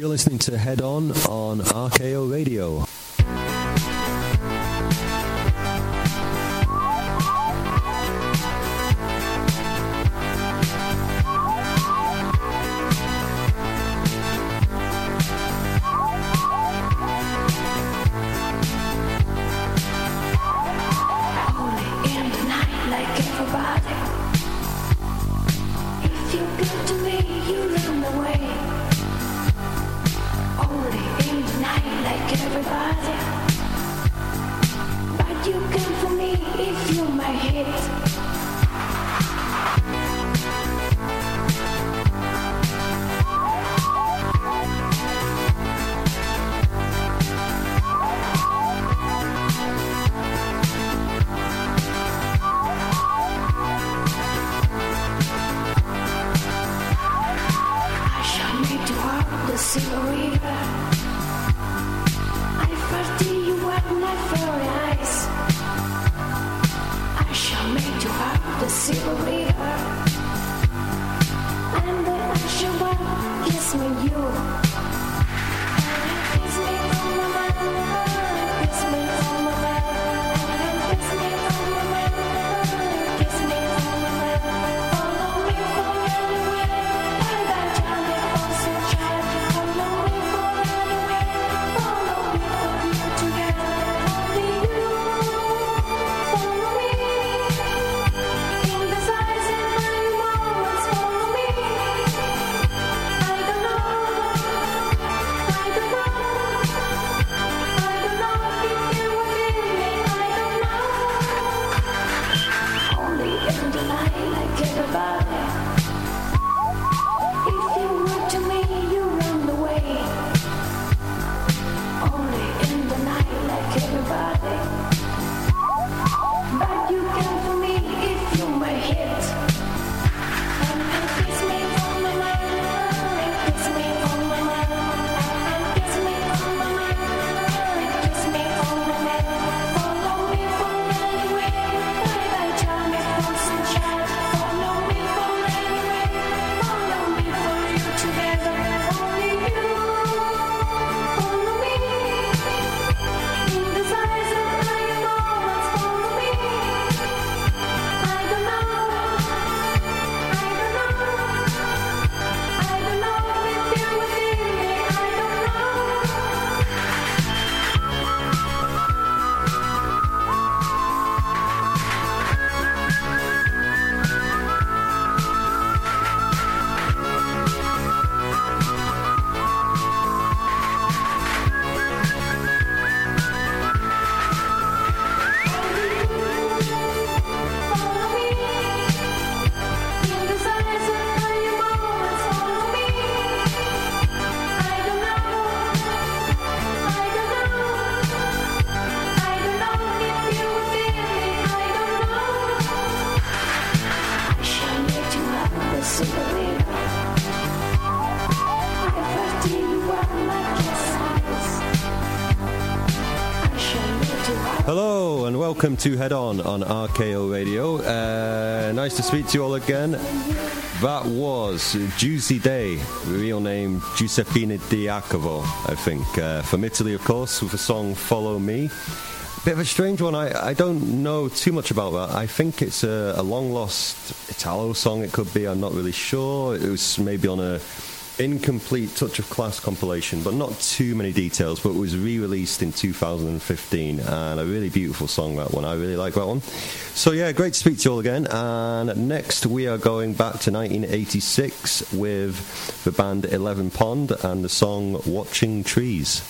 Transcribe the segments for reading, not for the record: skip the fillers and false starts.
You're listening to Head on RKO Radio. Hello and welcome to Head on RKO Radio. Nice to speak to you all again. That was Juicy Day, real name Giuseppina Diacovo, I think, from Italy, of course, with the song Follow Me. Bit of a strange one. I don't know too much about that. I think it's a long-lost Italo song, it could be. I'm not really sure. It was maybe on a incomplete Touch of Class compilation, but not too many details, but it was re-released in 2015, and a really beautiful song, that one. I really like that one. So yeah, great to speak to you all again, and next we are going back to 1986 with the band 11 Pond and the song Watching Trees.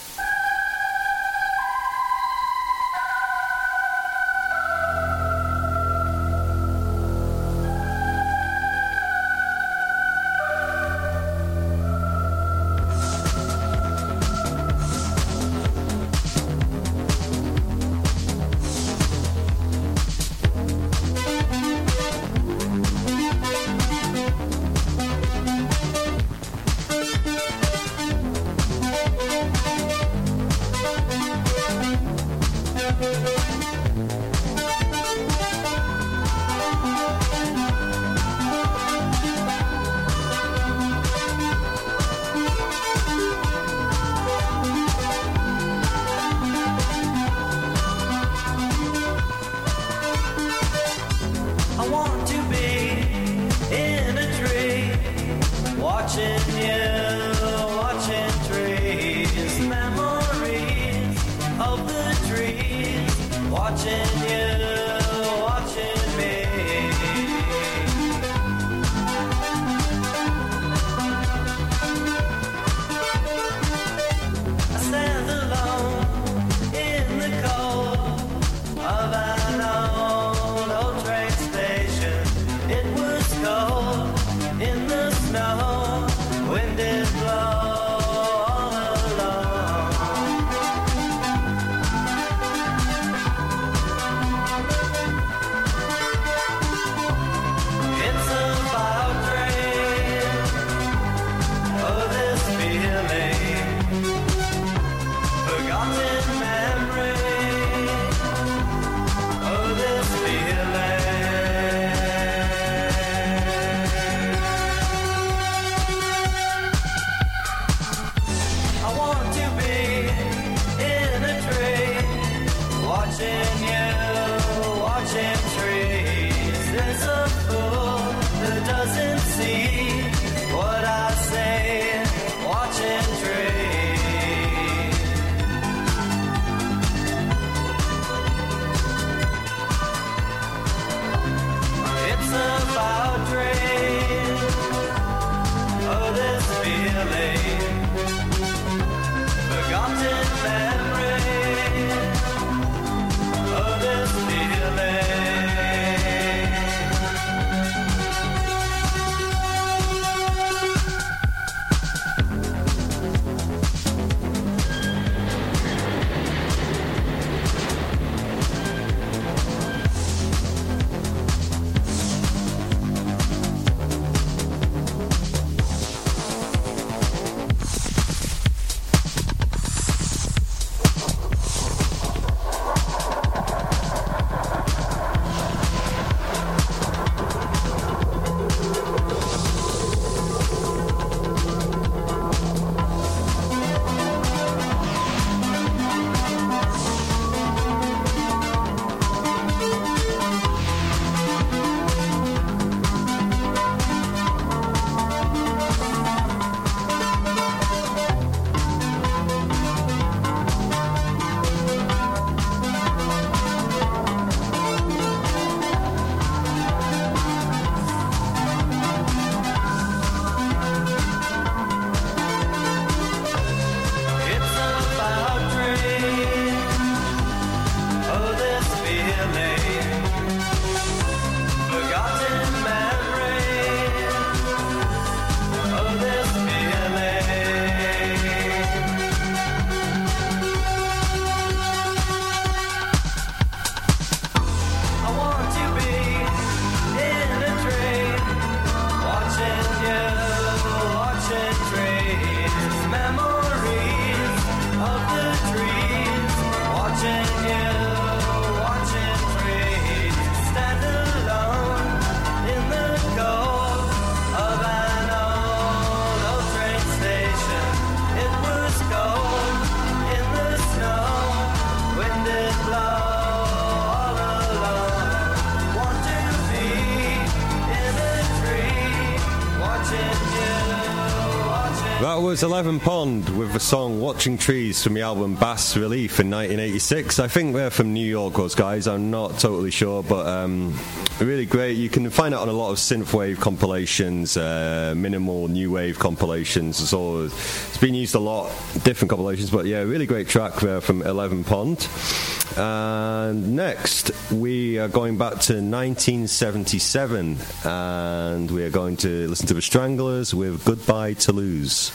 That was Eleven Pond with the song Watching Trees from the album Bass Relief in 1986. I think they're from New York, those guys. I'm not totally sure, but really great. You can find it on a lot of synthwave compilations, minimal new wave compilations. It's been used a lot, different compilations, but yeah, really great track there from Eleven Pond. And next, we are going back to 1977, and we are going to listen to The Stranglers with Goodbye Toulouse.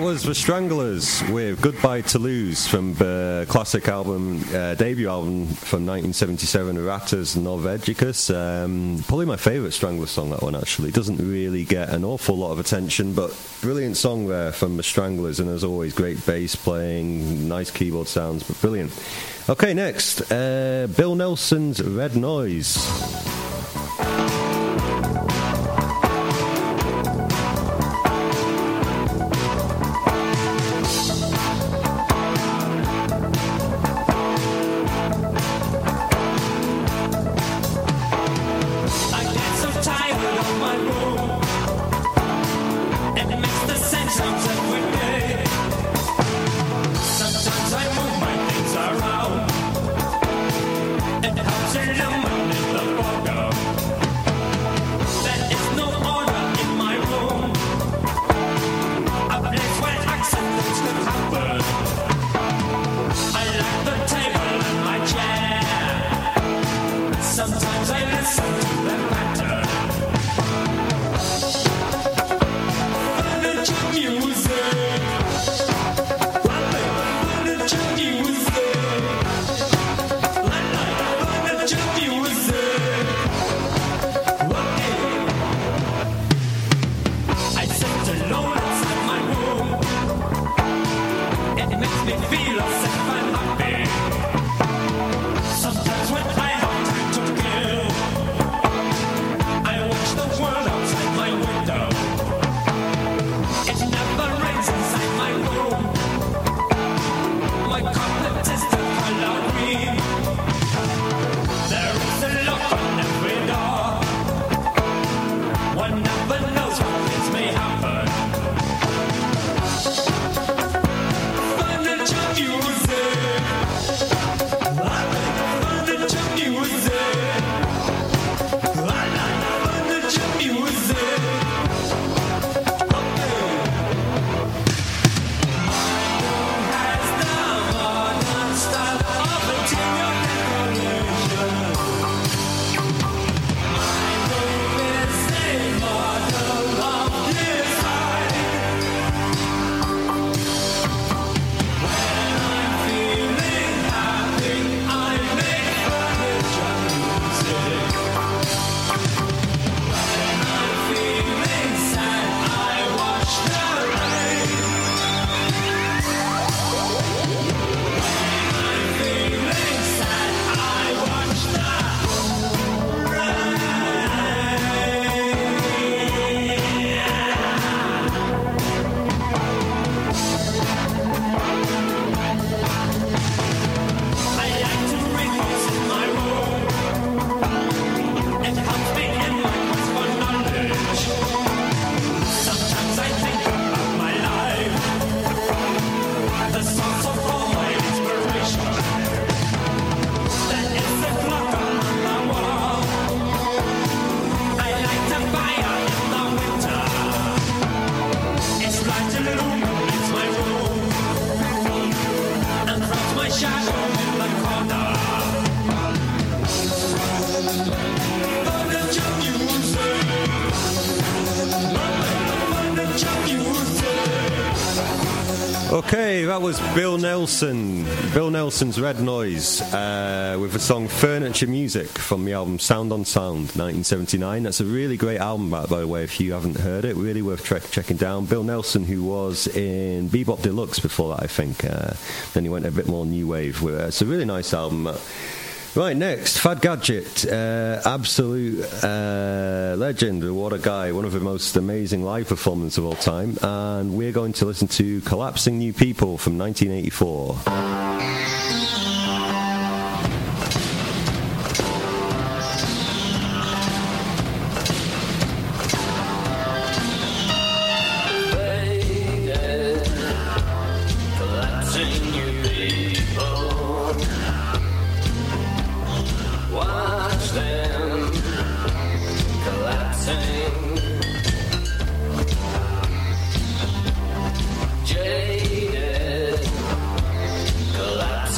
Was The Stranglers with Goodbye Toulouse from the classic album, debut album from 1977, Rattus Norvegicus. Probably my favourite Stranglers song, that one actually. Doesn't really get an awful lot of attention, but brilliant song there from The Stranglers, and as always, great bass playing, nice keyboard sounds, but brilliant. Okay, next, Bill Nelson's Red Noise. It helps in the morning, the Okay, that was Bill Nelson's Red Noise with the song Furniture Music from the album Sound on Sound 1979. That's a really great album, by the way, if you haven't heard it. Really worth checking down. Bill Nelson, who was in Bebop Deluxe before that, I think. Then he went a bit more new wave with it. It's a really nice album. Right, next, Fad Gadget, absolute legend, what a guy, one of the most amazing live performances of all time, and we're going to listen to Collapsing New People from 1984. Jaded, collapsing.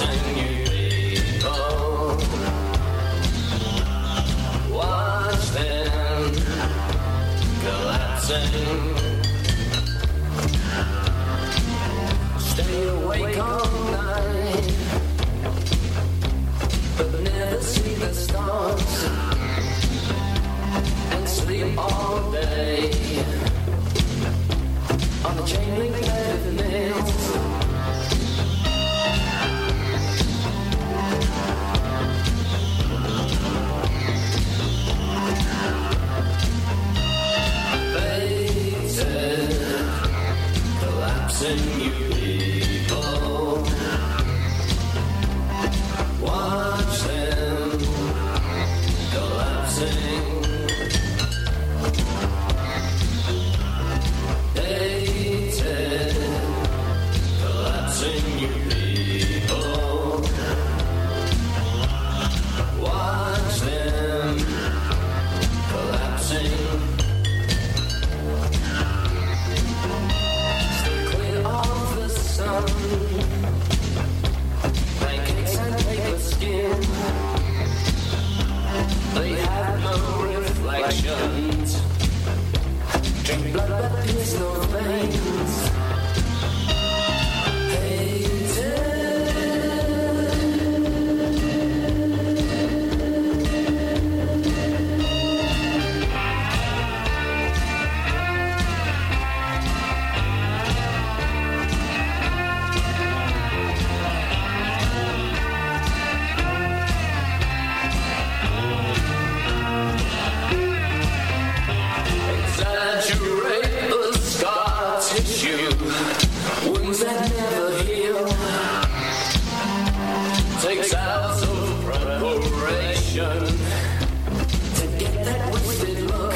takes out some preparation to get that wasted look.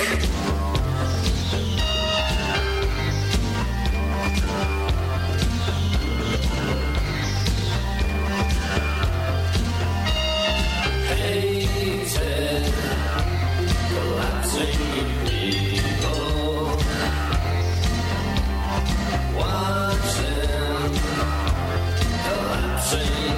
Hated, collapsing people, watching, collapsing.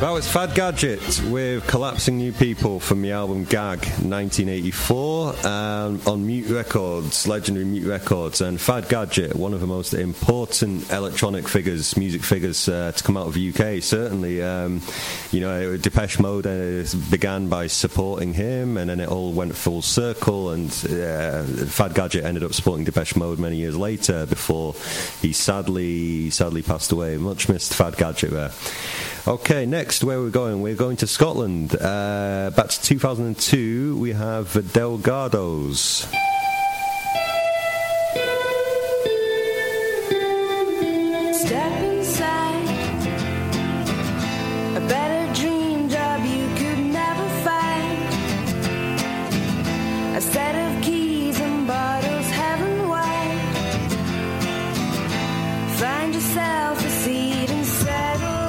That was Fad Gadget with Collapsing New People from the album Gag 1984 on Mute Records, legendary Mute Records. And Fad Gadget, one of the most important electronic figures, music figures to come out of the UK, certainly. You know, Depeche Mode began by supporting him, and then it all went full circle, and Fad Gadget ended up supporting Depeche Mode many years later before he sadly passed away. Much missed Fad Gadget there. Okay, next, where we're going to Scotland. Back to 2002, we have the Delgados. Step inside, a better dream job you could never find, a set of keys and bottles heaven wide, find yourself a seat and settle.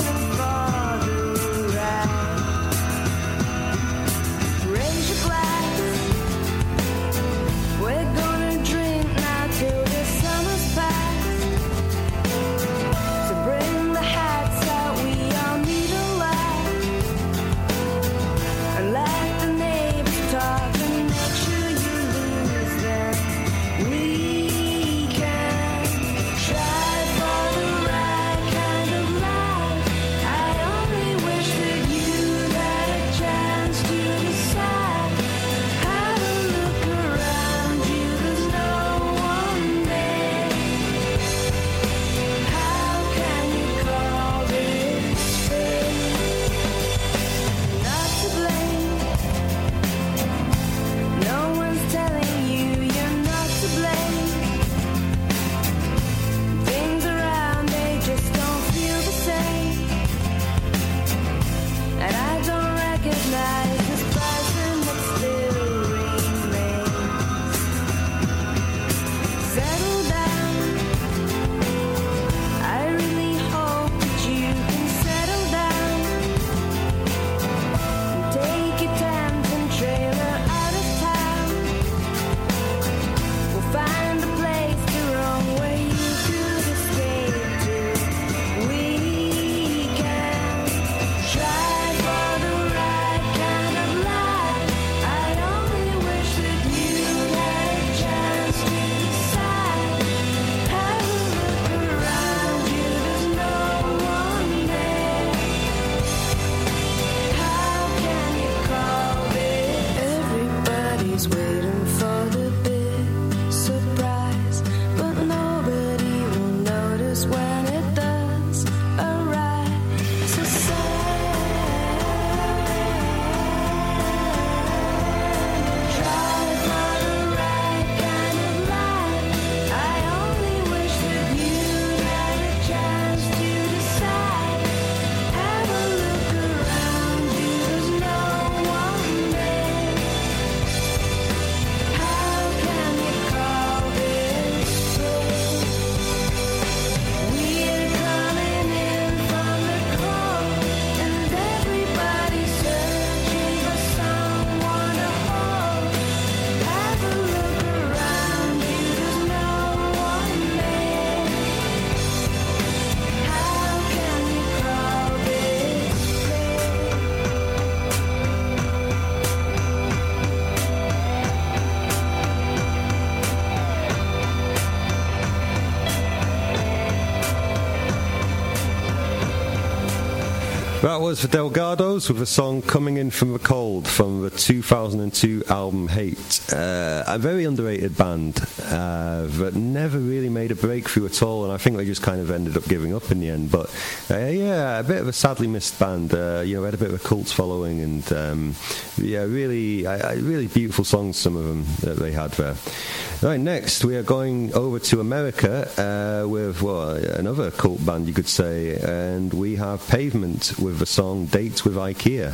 That was the Delgados with a song Coming In From The Cold from the 2002 album Hate. A very underrated band that never really made a breakthrough at all, and I think they just kind of ended up giving up in the end. But yeah, a bit of a sadly missed band. You know, had a bit of a cult following, and yeah, really beautiful songs, some of them, that they had there. Right, next we are going over to America with another cult band, you could say, and we have Pavement with the song Dates With IKEA.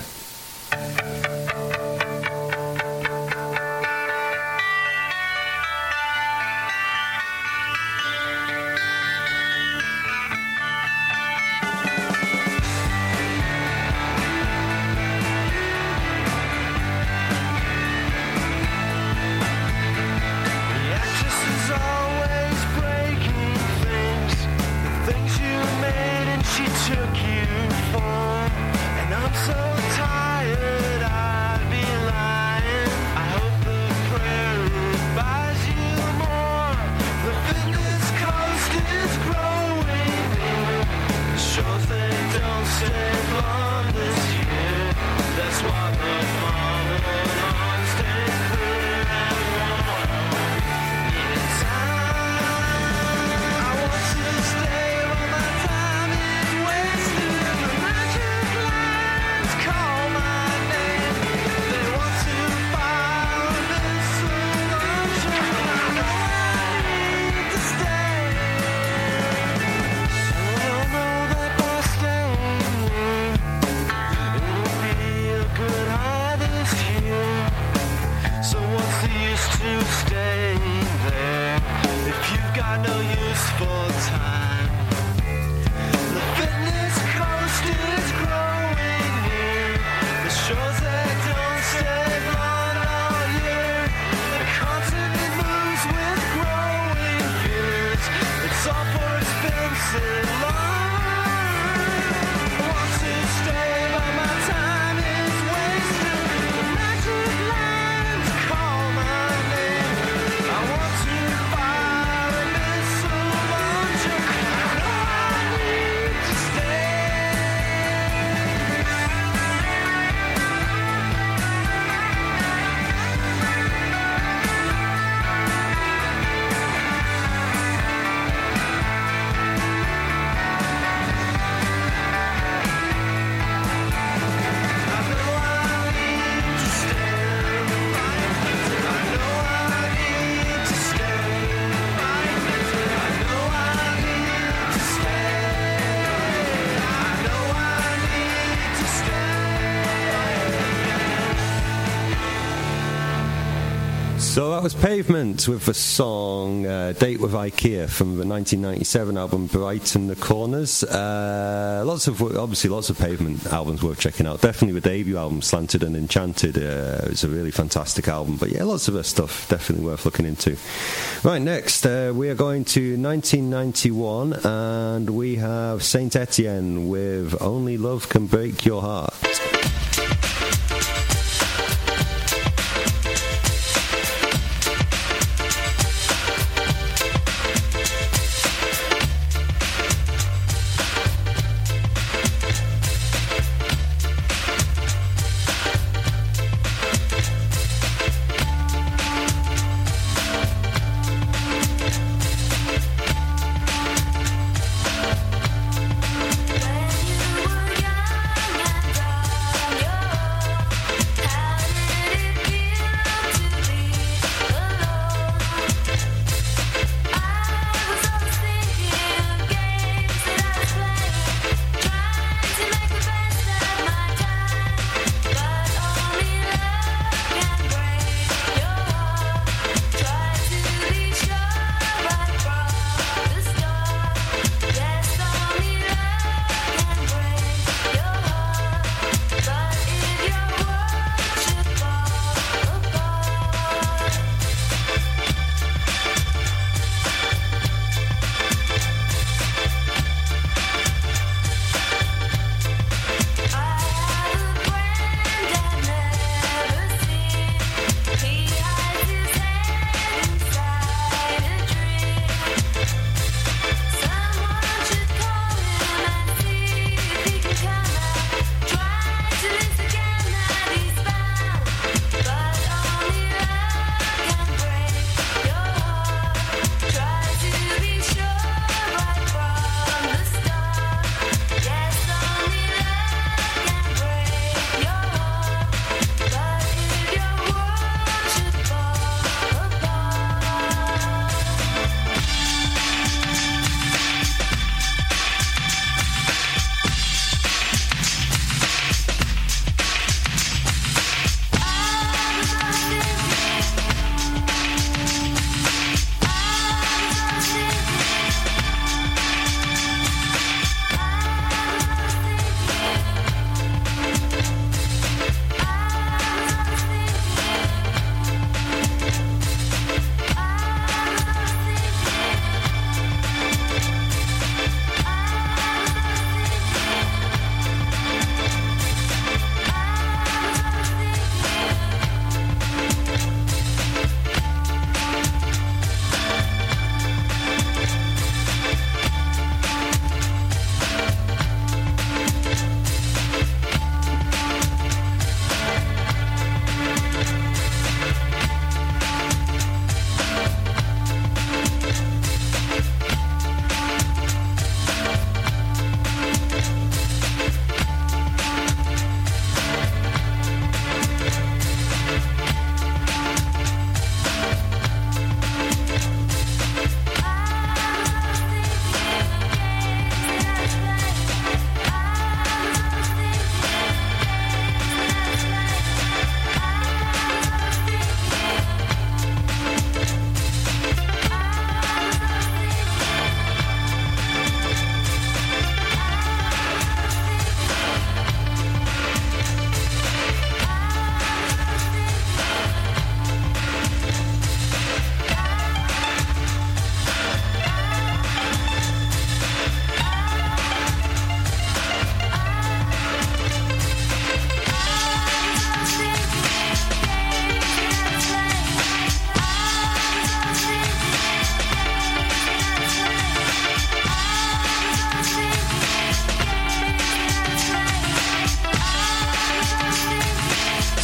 So that was Pavement with the song Date With Ikea from the 1997 album Brighten The Corners. Lots of Pavement albums worth checking out. Definitely the debut album, Slanted and Enchanted. It's a really fantastic album. But yeah, lots of their stuff definitely worth looking into. Right, next we are going to 1991, and we have Saint Etienne with Only Love Can Break Your Heart.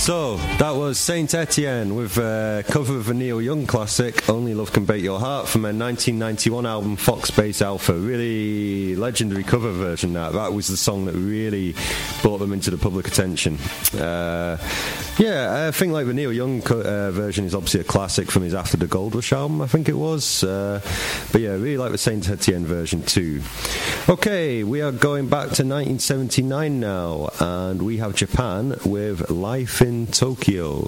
So, that was Saint Etienne with a cover of a Neil Young classic, Only Love Can Break Your Heart, from a 1991 album, Foxbase Alpha. Really legendary cover version, that. That was the song that really brought them into the public attention. Yeah, I think like the Neil Young version is obviously a classic from his After the Gold Rush album, I think it was. But yeah, really like the Saint Etienne version too. Okay, we are going back to 1979 now, and we have Japan with Life in Tokyo.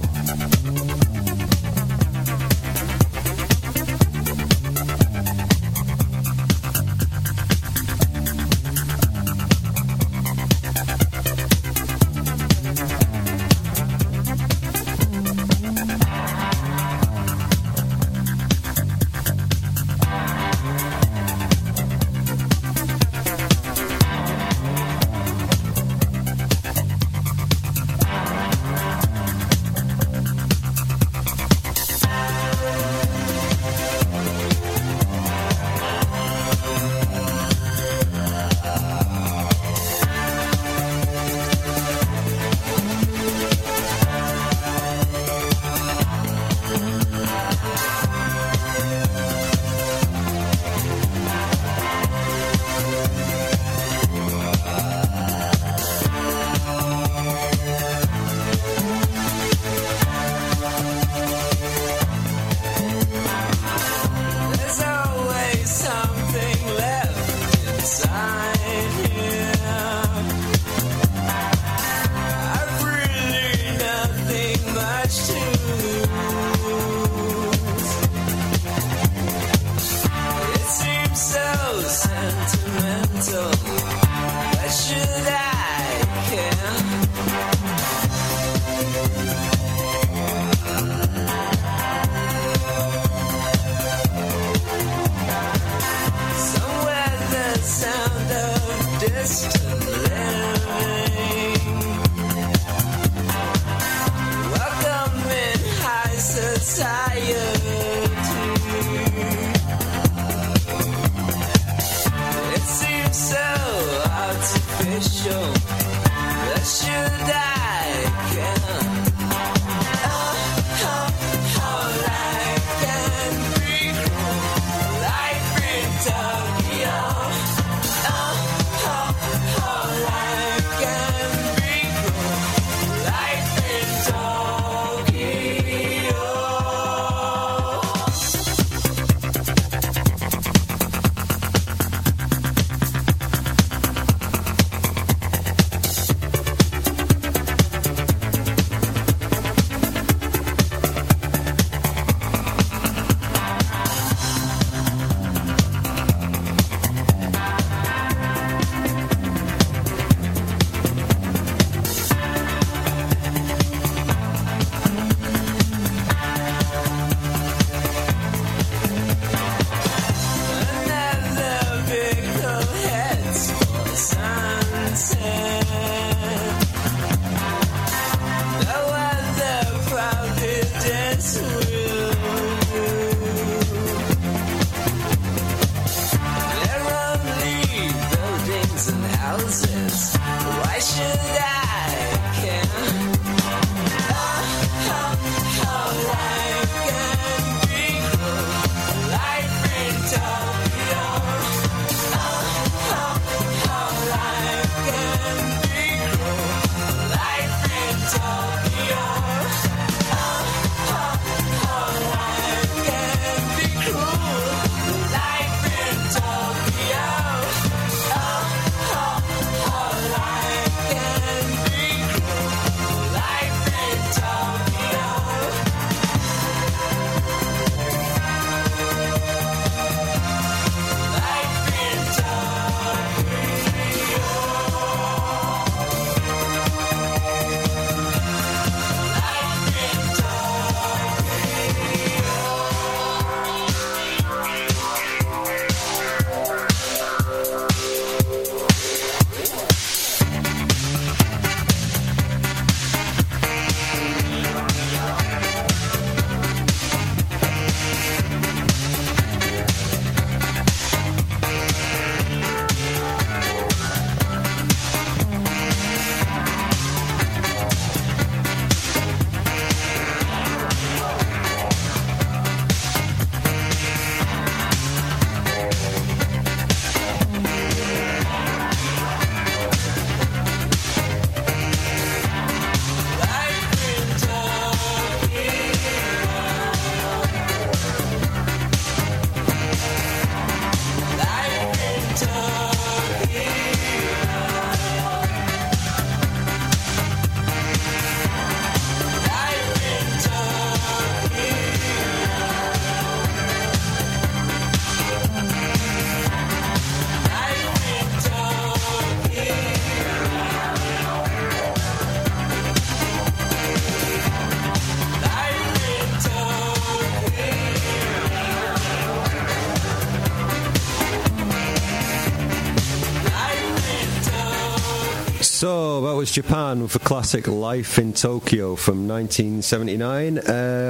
So that was Japan with the classic Life in Tokyo from 1979,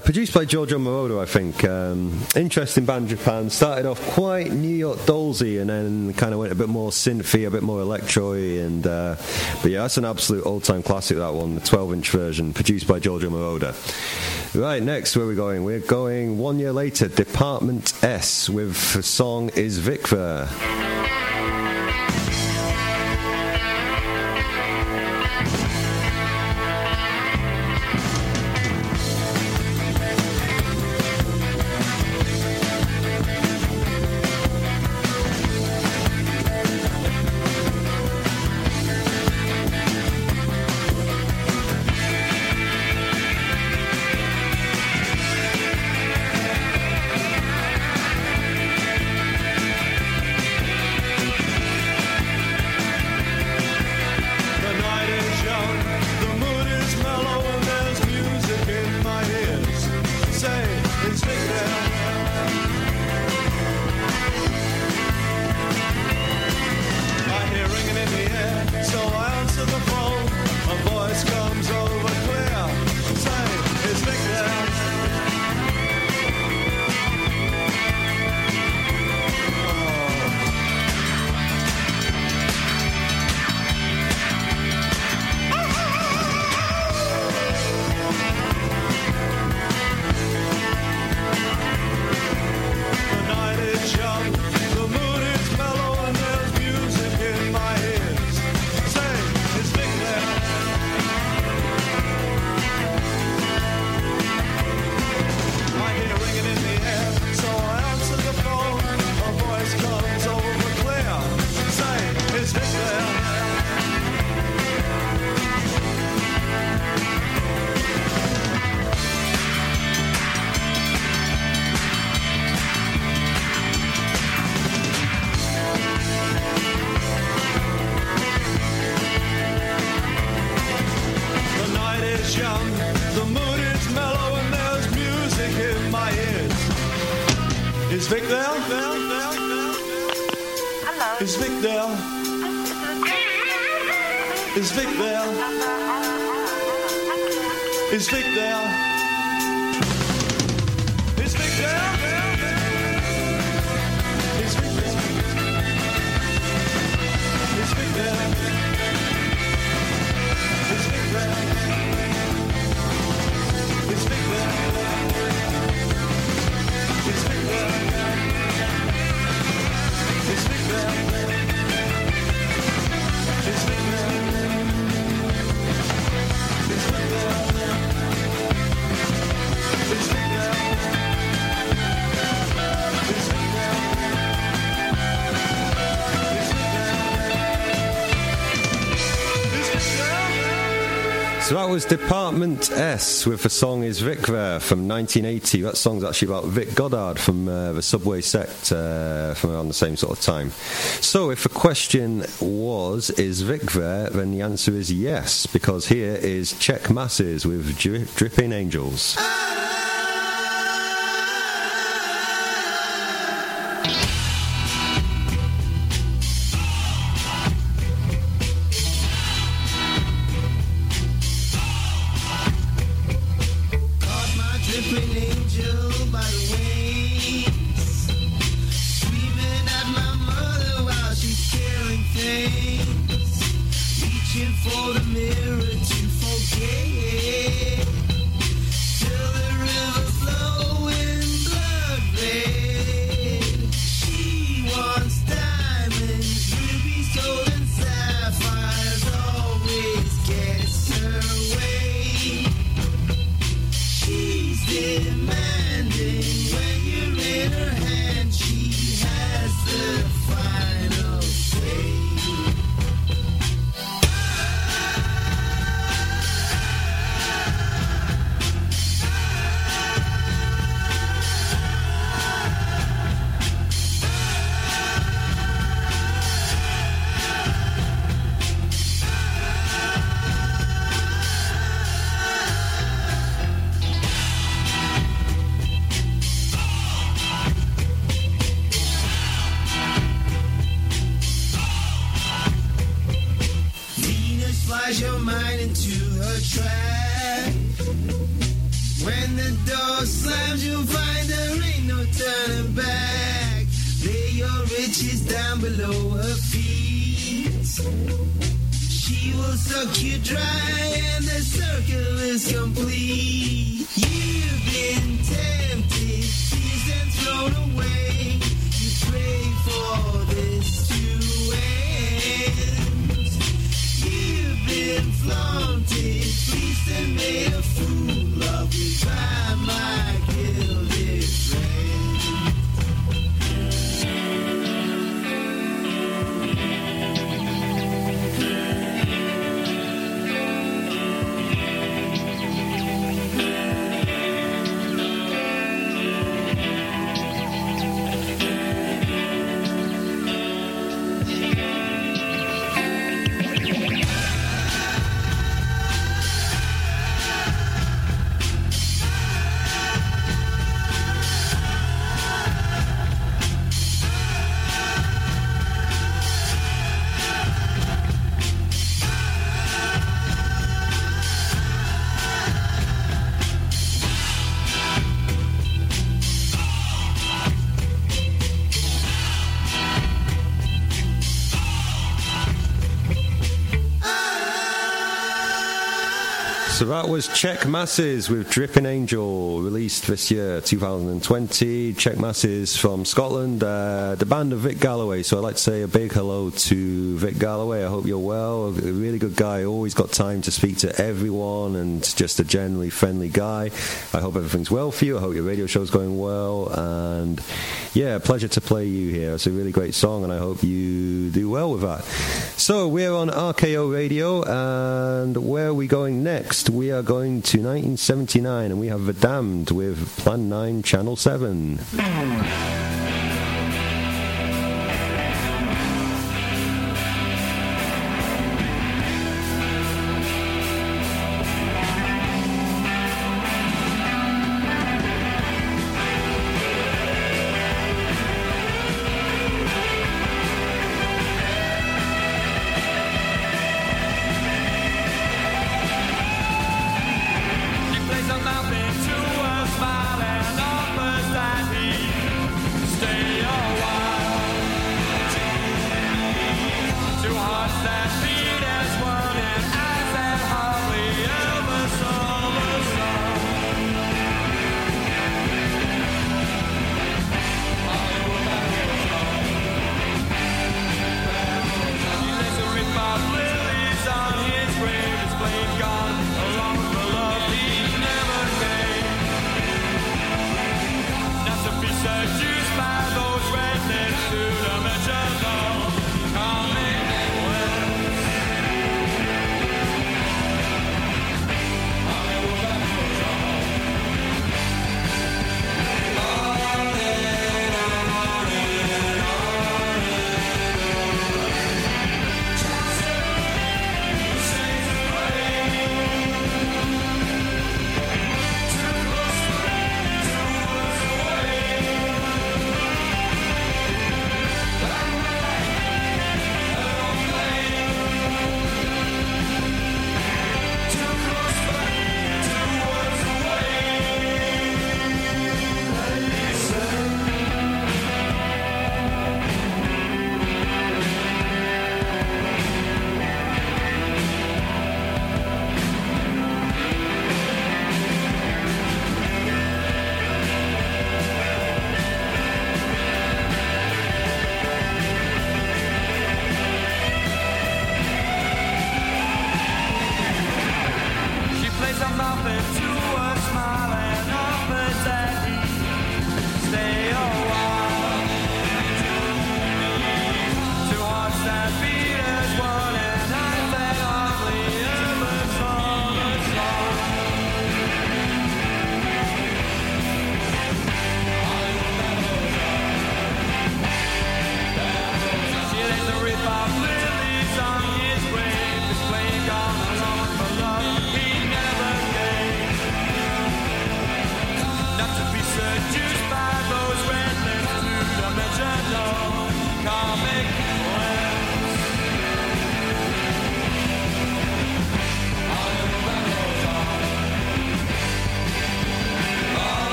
produced by Giorgio Moroder, I think. Interesting band, Japan. Started off quite New York Dolesy and then kind of went a bit more synthy, a bit more electro-y, and but yeah, that's an absolute old-time classic, that one, the 12-inch version, produced by Giorgio Moroder. Right, next, where are we going? We're going 1 year later, Department S, with the song Is Vic There? That was Department S with the song Is Vic There from 1980. That song's actually about Vic Godard from the Subway Sect from around the same sort of time. So if the question was, is Vic there, then the answer is yes, because here is Czech Masses with Dripping Angels. door slams, you'll find there ain't no turning back. Lay your riches down below her feet. She will suck you dry and the circle is complete. You've been tempted, seized and thrown away. You pray for this to end. You've been flaunted, fleeced and made a fool of you by my gilded friend. So that was Czech Masses with Dripping Angel, released this year, 2020. Czech Masses from Scotland, the band of Vic Galloway. So I'd like to say a big hello to Vic Galloway. I hope you're well. A really good guy. Always got time to speak to everyone and just a generally friendly guy. I hope everything's well for you. I hope your radio show's going well. And yeah, pleasure to play you here. It's a really great song and I hope you do well with that. So we're on RKO Radio, and where are we going next? We are going to 1979 and we have The Damned with Plan 9 Channel 7. There's nothing to a smile and offers that he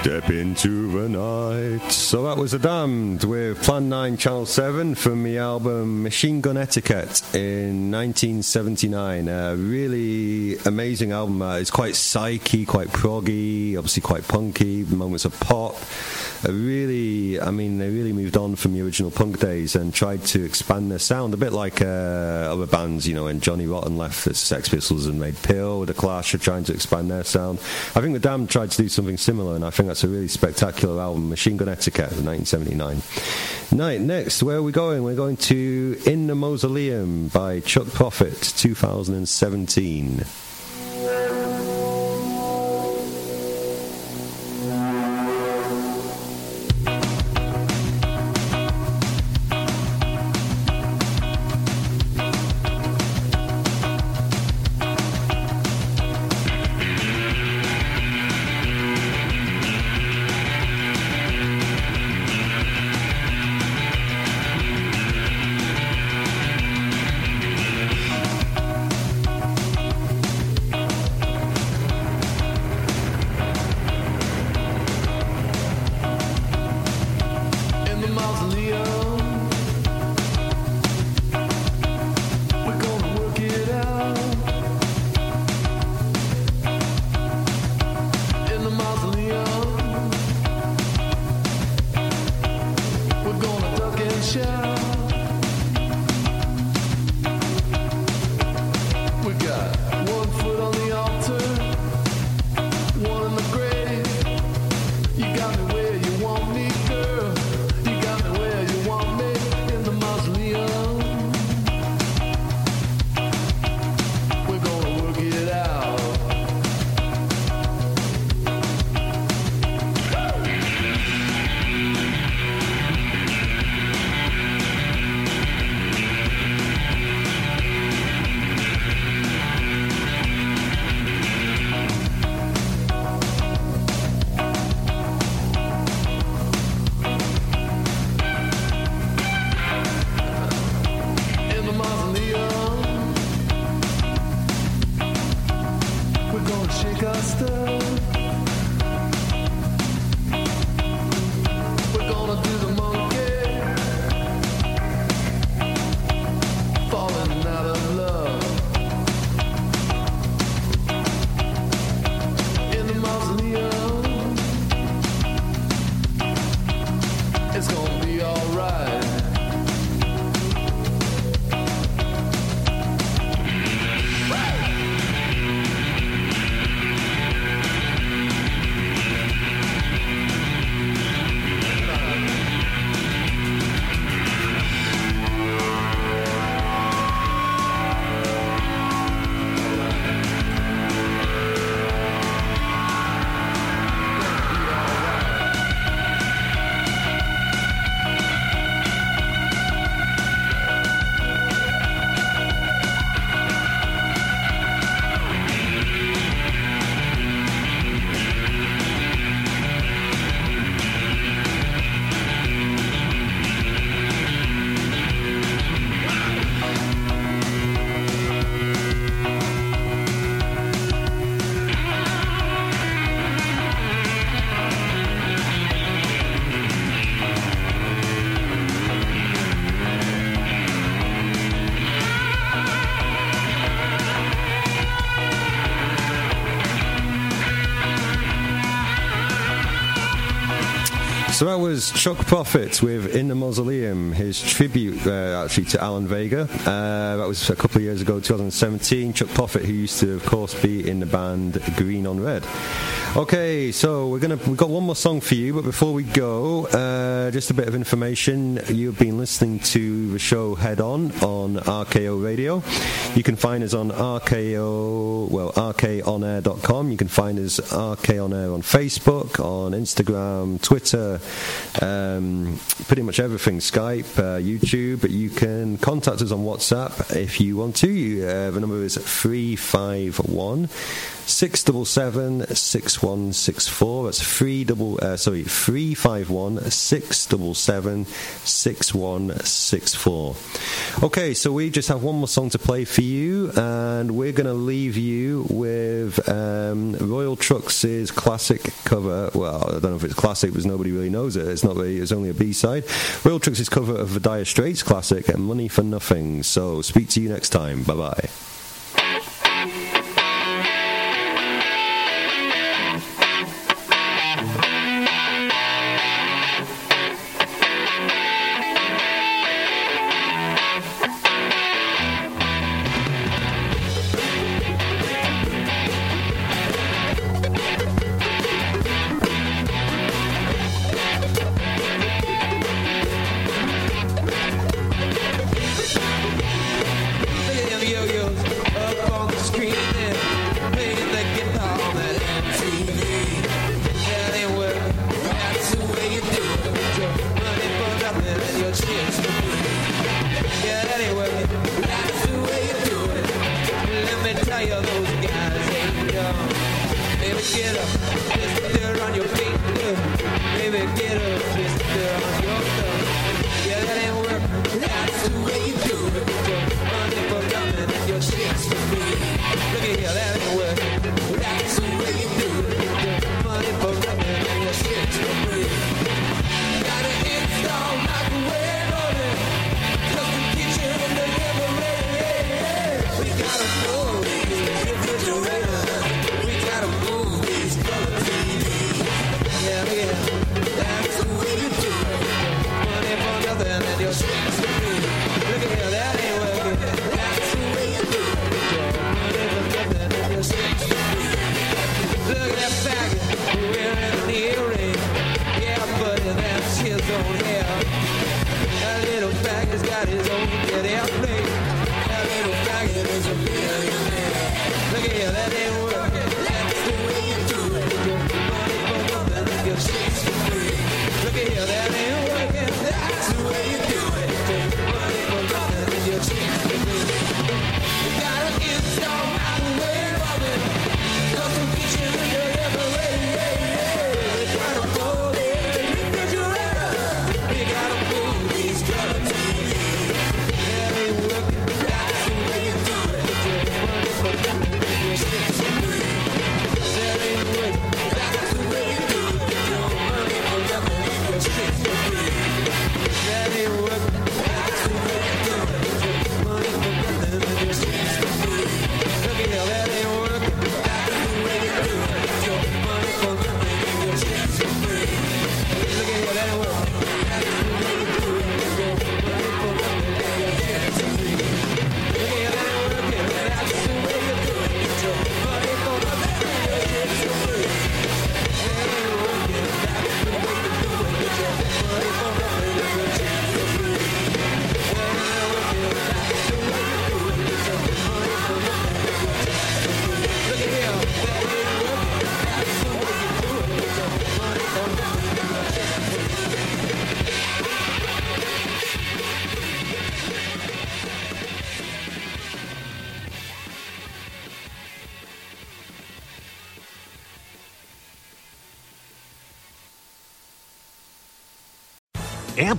Step into the night. So that was The Damned with Plan 9 Channel 7 from the album Machine Gun Etiquette in 1979. A really amazing album. It's quite psyche, quite proggy, obviously quite punky, moments of pop. They really moved on from the original punk days and tried to expand their sound, a bit like other bands, you know, when Johnny Rotten left the Sex Pistols and made Pill, The Clash are trying to expand their sound. I think The Damned tried to do something similar, and I think that's a really spectacular album, Machine Gun Etiquette, 1979. Right, next, where are we going? We're going to In the Mausoleum by Chuck Prophet, 2017. So that was Chuck Prophet with In the Mausoleum, his tribute actually to Alan Vega. That was a couple of years ago, 2017. Chuck Prophet, who used to, of course, be in the band Green on Red. Okay, so we've got one more song for you, but before we go, just a bit of information. You've been listening to the show Head on RKO Radio. You can find us on rkonair.com. You can find us RK On Air on Facebook, on Instagram, Twitter, pretty much everything, Skype, YouTube. You can contact us on WhatsApp if you want to. The number is 351 677-6164. That's 351-677-6164. Okay, so we just have one more song to play for you, and we're going to leave you with Royal Trux's classic cover. Well, I don't know if it's classic because nobody really knows it. It's not really, it's only a B-side. Royal Trux's cover of the Dire Straits classic, Money for Nothing. So speak to you next time. Bye-bye.